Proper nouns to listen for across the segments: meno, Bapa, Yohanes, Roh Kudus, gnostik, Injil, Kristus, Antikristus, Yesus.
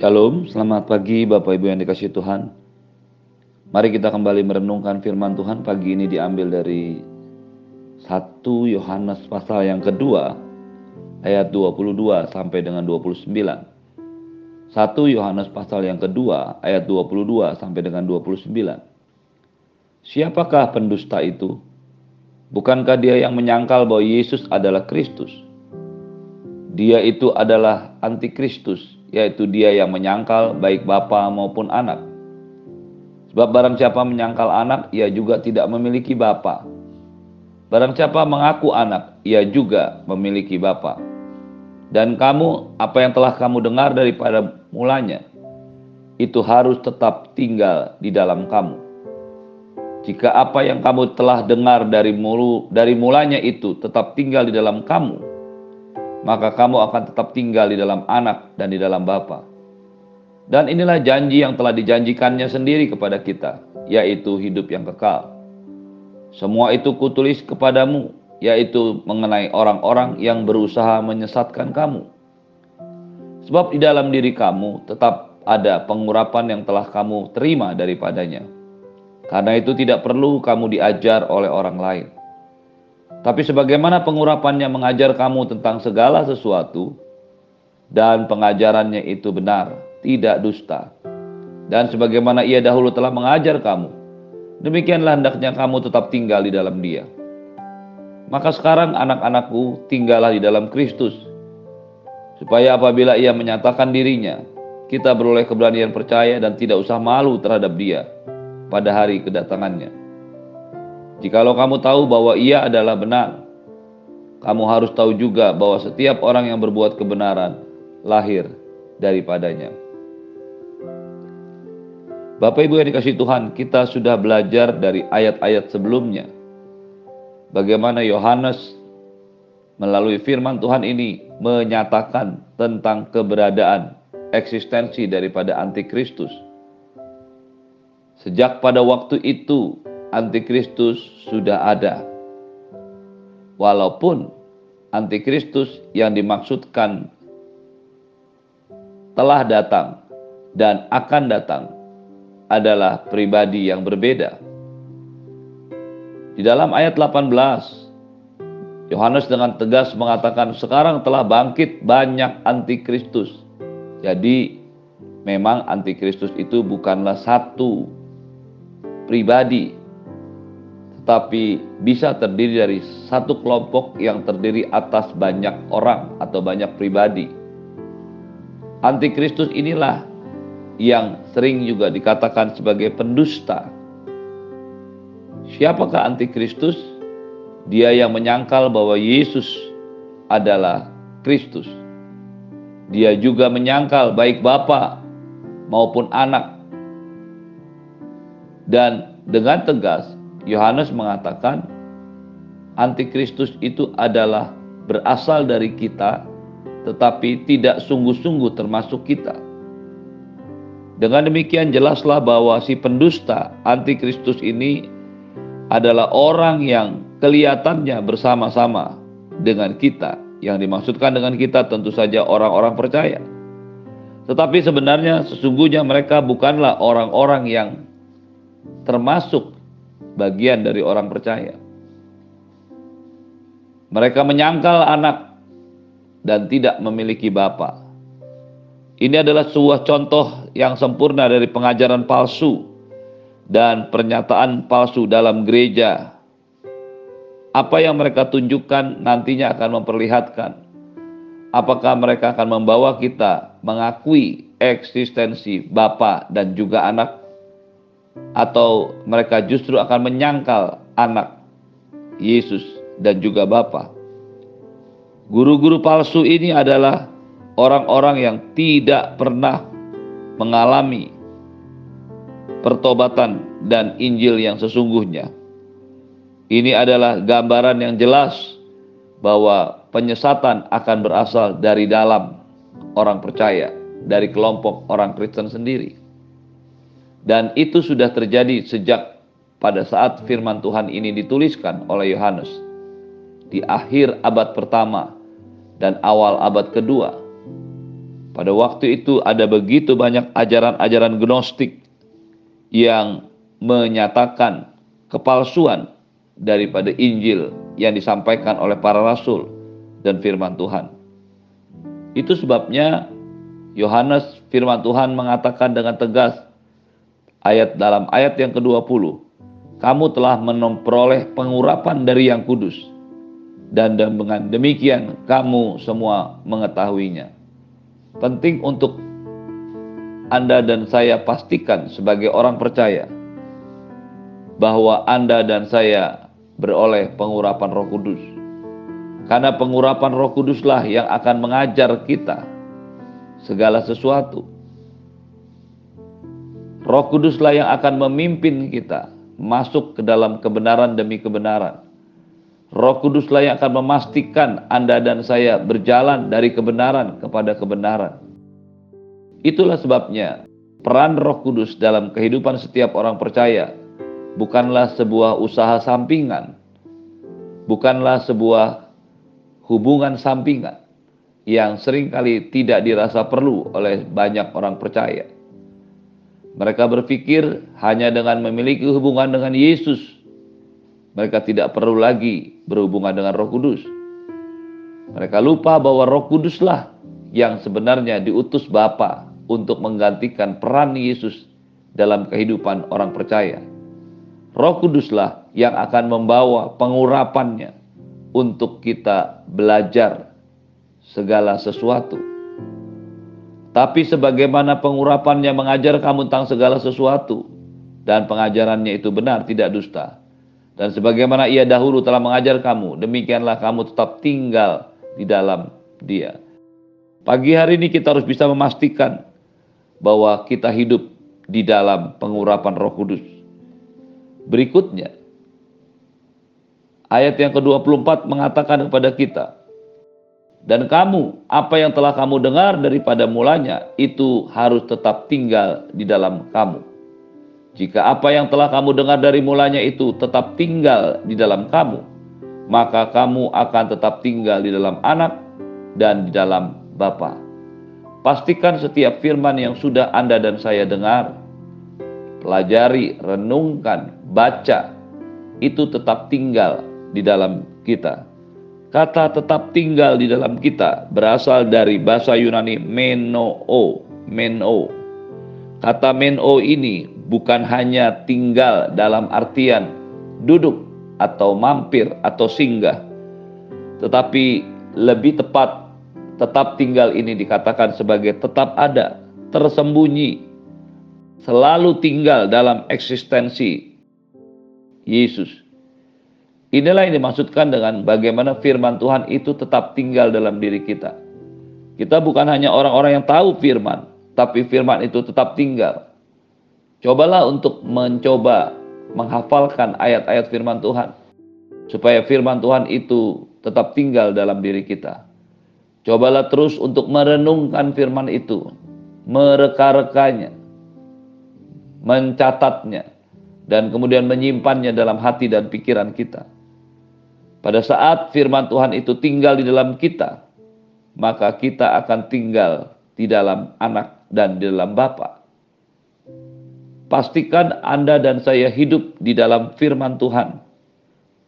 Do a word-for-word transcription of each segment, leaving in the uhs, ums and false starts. Shalom, selamat pagi Bapak Ibu yang dikasihi Tuhan. Mari kita kembali merenungkan firman Tuhan. Pagi ini diambil dari satu Yohanes pasal yang kedua ayat dua puluh dua sampai dengan dua puluh sembilan. satu Yohanes pasal yang kedua ayat dua puluh dua sampai dengan dua puluh sembilan. Siapakah pendusta itu? Bukankah dia yang menyangkal bahwa Yesus adalah Kristus? Dia itu adalah Antikristus, yaitu dia yang menyangkal baik Bapa maupun anak. Sebab barang siapa menyangkal anak, ia juga tidak memiliki Bapa. Barang siapa mengaku anak, ia juga memiliki Bapa. Dan kamu, apa yang telah kamu dengar daripada mulanya, itu harus tetap tinggal di dalam kamu. Jika apa yang kamu telah dengar dari mulu, dari mulanya itu tetap tinggal di dalam kamu, maka kamu akan tetap tinggal di dalam anak dan di dalam Bapa. Dan inilah janji yang telah dijanjikannya sendiri kepada kita, yaitu hidup yang kekal. Semua itu kutulis kepadamu, yaitu mengenai orang-orang yang berusaha menyesatkan kamu. Sebab di dalam diri kamu tetap ada pengurapan yang telah kamu terima daripadanya. Karena itu tidak perlu kamu diajar oleh orang lain. Tapi sebagaimana pengurapannya mengajar kamu tentang segala sesuatu, dan pengajarannya itu benar, tidak dusta. Dan sebagaimana ia dahulu telah mengajar kamu, demikianlah hendaknya kamu tetap tinggal di dalam dia. Maka sekarang anak-anakku, tinggallah di dalam Kristus, supaya apabila ia menyatakan dirinya, kita beroleh keberanian percaya dan tidak usah malu terhadap dia pada hari kedatangannya. Jikalau kamu tahu bahwa ia adalah benar, kamu harus tahu juga bahwa setiap orang yang berbuat kebenaran lahir daripadanya. Bapak Ibu yang dikasihi Tuhan, kita sudah belajar dari ayat-ayat sebelumnya bagaimana Yohanes melalui firman Tuhan ini menyatakan tentang keberadaan, eksistensi daripada Antikristus. Sejak pada waktu itu Antikristus sudah ada. Walaupun Antikristus yang dimaksudkan telah datang dan akan datang adalah pribadi yang berbeda. Di dalam ayat delapan belas, Yohanes dengan tegas mengatakan sekarang telah bangkit banyak Antikristus. Jadi memang Antikristus itu bukanlah satu pribadi, tapi bisa terdiri dari satu kelompok yang terdiri atas banyak orang atau banyak pribadi. Antikristus inilah yang sering juga dikatakan sebagai pendusta. Siapakah Antikristus? Dia yang menyangkal bahwa Yesus adalah Kristus. Dia juga menyangkal baik Bapa maupun anak. Dan dengan tegas Yohanes mengatakan Antikristus itu adalah berasal dari kita, tetapi tidak sungguh-sungguh termasuk kita. Dengan demikian jelaslah bahwa si pendusta Antikristus ini adalah orang yang kelihatannya bersama-sama dengan kita. Yang dimaksudkan dengan kita tentu saja orang-orang percaya. Tetapi sebenarnya sesungguhnya mereka bukanlah orang-orang yang termasuk bagian dari orang percaya. Mereka menyangkal anak dan tidak memiliki Bapa. Ini adalah sebuah contoh yang sempurna dari pengajaran palsu dan pernyataan palsu dalam gereja. Apa yang mereka tunjukkan nantinya akan memperlihatkan apakah mereka akan membawa kita mengakui eksistensi Bapa dan juga anak, atau mereka justru akan menyangkal anak, Yesus dan juga Bapa. Guru-guru palsu ini adalah orang-orang yang tidak pernah mengalami pertobatan dan Injil yang sesungguhnya. Ini adalah gambaran yang jelas bahwa penyesatan akan berasal dari dalam orang percaya, dari kelompok orang Kristen sendiri. Dan itu sudah terjadi sejak pada saat firman Tuhan ini dituliskan oleh Yohanes di akhir abad pertama dan awal abad kedua. Pada waktu itu ada begitu banyak ajaran-ajaran gnostik yang menyatakan kepalsuan daripada Injil yang disampaikan oleh para rasul dan firman Tuhan. Itu sebabnya Yohanes firman Tuhan mengatakan dengan tegas ayat dalam ayat yang kedua puluh, kamu telah memperoleh pengurapan dari yang kudus, dan dengan demikian kamu semua mengetahuinya. Penting untuk Anda dan saya pastikan sebagai orang percaya bahwa Anda dan saya beroleh pengurapan Roh Kudus. Karena pengurapan Roh Kuduslah yang akan mengajar kita segala sesuatu. Roh Kuduslah yang akan memimpin kita masuk ke dalam kebenaran demi kebenaran. Roh Kuduslah yang akan memastikan Anda dan saya berjalan dari kebenaran kepada kebenaran. Itulah sebabnya peran Roh Kudus dalam kehidupan setiap orang percaya bukanlah sebuah usaha sampingan, bukanlah sebuah hubungan sampingan yang seringkali tidak dirasa perlu oleh banyak orang percaya. Mereka berpikir hanya dengan memiliki hubungan dengan Yesus mereka tidak perlu lagi berhubungan dengan Roh Kudus. Mereka lupa bahwa Roh Kuduslah yang sebenarnya diutus Bapa untuk menggantikan peran Yesus dalam kehidupan orang percaya. Roh Kuduslah yang akan membawa pengurapannya untuk kita belajar segala sesuatu. Tapi sebagaimana pengurapannya mengajar kamu tentang segala sesuatu, dan pengajarannya itu benar, tidak dusta, dan sebagaimana ia dahulu telah mengajar kamu, demikianlah kamu tetap tinggal di dalam dia. Pagi hari ini kita harus bisa memastikan bahwa kita hidup di dalam pengurapan Roh Kudus. Berikutnya, ayat yang kedua puluh empat mengatakan kepada kita, dan kamu, apa yang telah kamu dengar daripada mulanya, itu harus tetap tinggal di dalam kamu. Jika apa yang telah kamu dengar dari mulanya itu tetap tinggal di dalam kamu, maka kamu akan tetap tinggal di dalam Anak dan di dalam Bapa. Pastikan setiap firman yang sudah Anda dan saya dengar, pelajari, renungkan, baca, itu tetap tinggal di dalam kita. Kata tetap tinggal di dalam kita berasal dari bahasa Yunani meno, meno. Kata meno ini bukan hanya tinggal dalam artian duduk atau mampir atau singgah, tetapi lebih tepat, tetap tinggal ini dikatakan sebagai tetap ada, tersembunyi, selalu tinggal dalam eksistensi Yesus. Inilah yang dimaksudkan dengan bagaimana firman Tuhan itu tetap tinggal dalam diri kita. Kita bukan hanya orang-orang yang tahu firman, tapi firman itu tetap tinggal. Cobalah untuk mencoba menghafalkan ayat-ayat firman Tuhan, supaya firman Tuhan itu tetap tinggal dalam diri kita. Cobalah terus untuk merenungkan firman itu, mereka-rekanya, mencatatnya, dan kemudian menyimpannya dalam hati dan pikiran kita. Pada saat firman Tuhan itu tinggal di dalam kita, maka kita akan tinggal di dalam Anak dan di dalam Bapa. Pastikan Anda dan saya hidup di dalam firman Tuhan.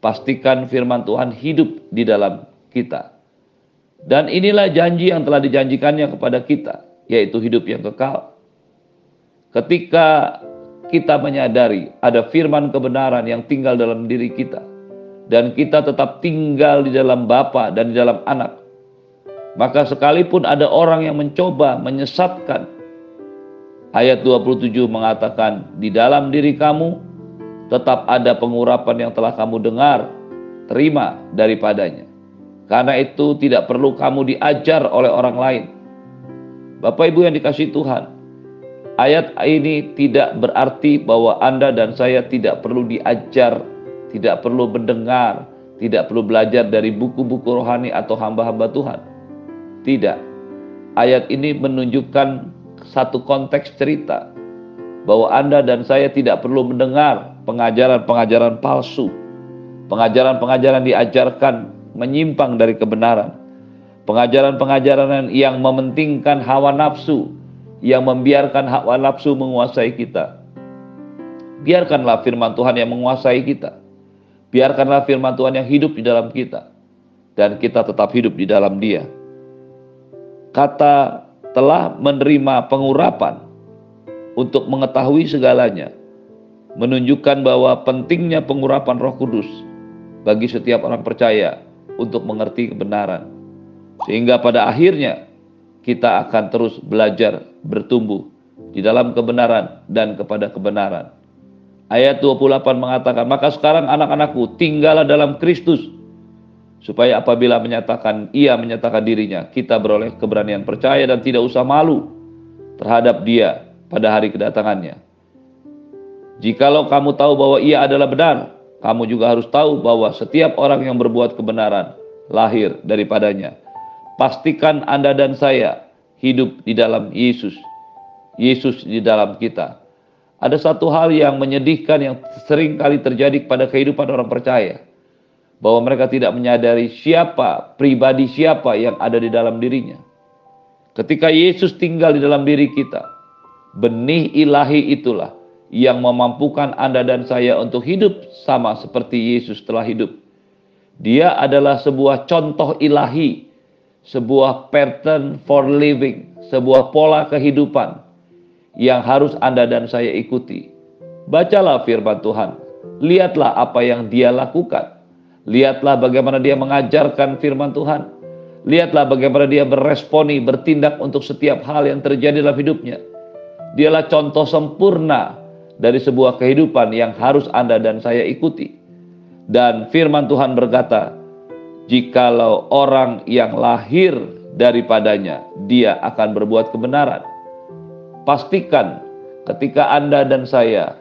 Pastikan firman Tuhan hidup di dalam kita. Dan inilah janji yang telah dijanjikannya kepada kita, yaitu hidup yang kekal. Ketika kita menyadari ada firman kebenaran yang tinggal dalam diri kita, dan kita tetap tinggal di dalam Bapa dan di dalam Anak, maka sekalipun ada orang yang mencoba menyesatkan, ayat dua puluh tujuh mengatakan, di dalam diri kamu tetap ada pengurapan yang telah kamu dengar, terima daripadanya. Karena itu tidak perlu kamu diajar oleh orang lain. Bapak Ibu yang dikasihi Tuhan, ayat ini tidak berarti bahwa Anda dan saya tidak perlu diajar, tidak perlu mendengar, tidak perlu belajar dari buku-buku rohani atau hamba-hamba Tuhan. Tidak. Ayat ini menunjukkan satu konteks cerita bahwa Anda dan saya tidak perlu mendengar pengajaran-pengajaran palsu, pengajaran-pengajaran diajarkan menyimpang dari kebenaran, Pengajaran-pengajaran yang mementingkan hawa nafsu, yang membiarkan hawa nafsu menguasai kita. Biarkanlah firman Tuhan yang menguasai kita. Biarkanlah firman Tuhan yang hidup di dalam kita. Dan kita tetap hidup di dalam Dia. Kata telah menerima pengurapan untuk mengetahui segalanya, menunjukkan bahwa pentingnya pengurapan Roh Kudus bagi setiap orang percaya untuk mengerti kebenaran. Sehingga pada akhirnya kita akan terus belajar bertumbuh di dalam kebenaran dan kepada kebenaran. Ayat dua puluh delapan mengatakan, maka sekarang anak-anakku tinggallah dalam Kristus, supaya apabila menyatakan ia menyatakan dirinya, kita beroleh keberanian percaya dan tidak usah malu terhadap Dia pada hari kedatangannya. Jikalau kamu tahu bahwa Ia adalah benar, kamu juga harus tahu bahwa setiap orang yang berbuat kebenaran lahir daripadanya. Pastikan Anda dan saya hidup di dalam Yesus. Yesus di dalam kita. Ada satu hal yang menyedihkan yang sering kali terjadi pada kehidupan orang percaya, bahwa mereka tidak menyadari siapa, pribadi siapa yang ada di dalam dirinya. Ketika Yesus tinggal di dalam diri kita, benih ilahi itulah yang memampukan Anda dan saya untuk hidup sama seperti Yesus telah hidup. Dia adalah sebuah contoh ilahi, sebuah pattern for living, sebuah pola kehidupan yang harus Anda dan saya ikuti. Bacalah firman Tuhan, lihatlah apa yang Dia lakukan, lihatlah bagaimana Dia mengajarkan firman Tuhan, lihatlah bagaimana Dia beresponi, bertindak untuk setiap hal yang terjadi dalam hidupnya. Dialah contoh sempurna dari sebuah kehidupan yang harus Anda dan saya ikuti. Dan firman Tuhan berkata, jikalau orang yang lahir daripadanya, dia akan berbuat kebenaran. Pastikan ketika Anda dan saya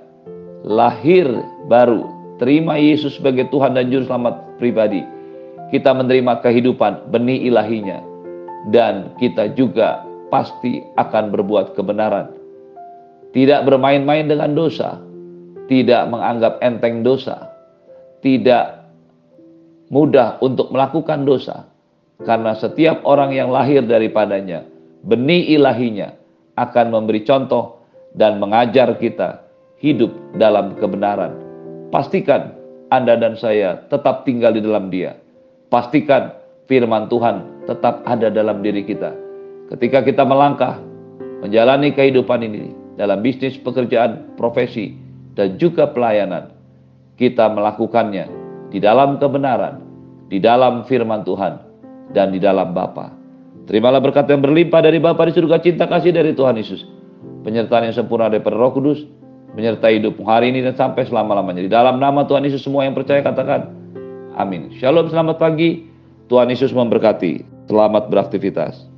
lahir baru, terima Yesus sebagai Tuhan dan Juru Selamat pribadi, kita menerima kehidupan benih ilahinya. Dan kita juga pasti akan berbuat kebenaran. Tidak bermain-main dengan dosa, tidak menganggap enteng dosa, tidak mudah untuk melakukan dosa, karena setiap orang yang lahir daripadanya, benih ilahinya akan memberi contoh dan mengajar kita hidup dalam kebenaran. Pastikan Anda dan saya tetap tinggal di dalam Dia. Pastikan firman Tuhan tetap ada dalam diri kita. Ketika kita melangkah, menjalani kehidupan ini, dalam bisnis, pekerjaan, profesi, dan juga pelayanan, kita melakukannya di dalam kebenaran, di dalam firman Tuhan, dan di dalam Bapa. Terimalah berkat yang berlimpah dari Bapa di surga, cinta kasih dari Tuhan Yesus, penyertaan yang sempurna daripada Roh Kudus, menyertai hidupmu hari ini dan sampai selama-lamanya. Di dalam nama Tuhan Yesus semua yang percaya katakan, amin. Shalom, selamat pagi. Tuhan Yesus memberkati. Selamat beraktivitas.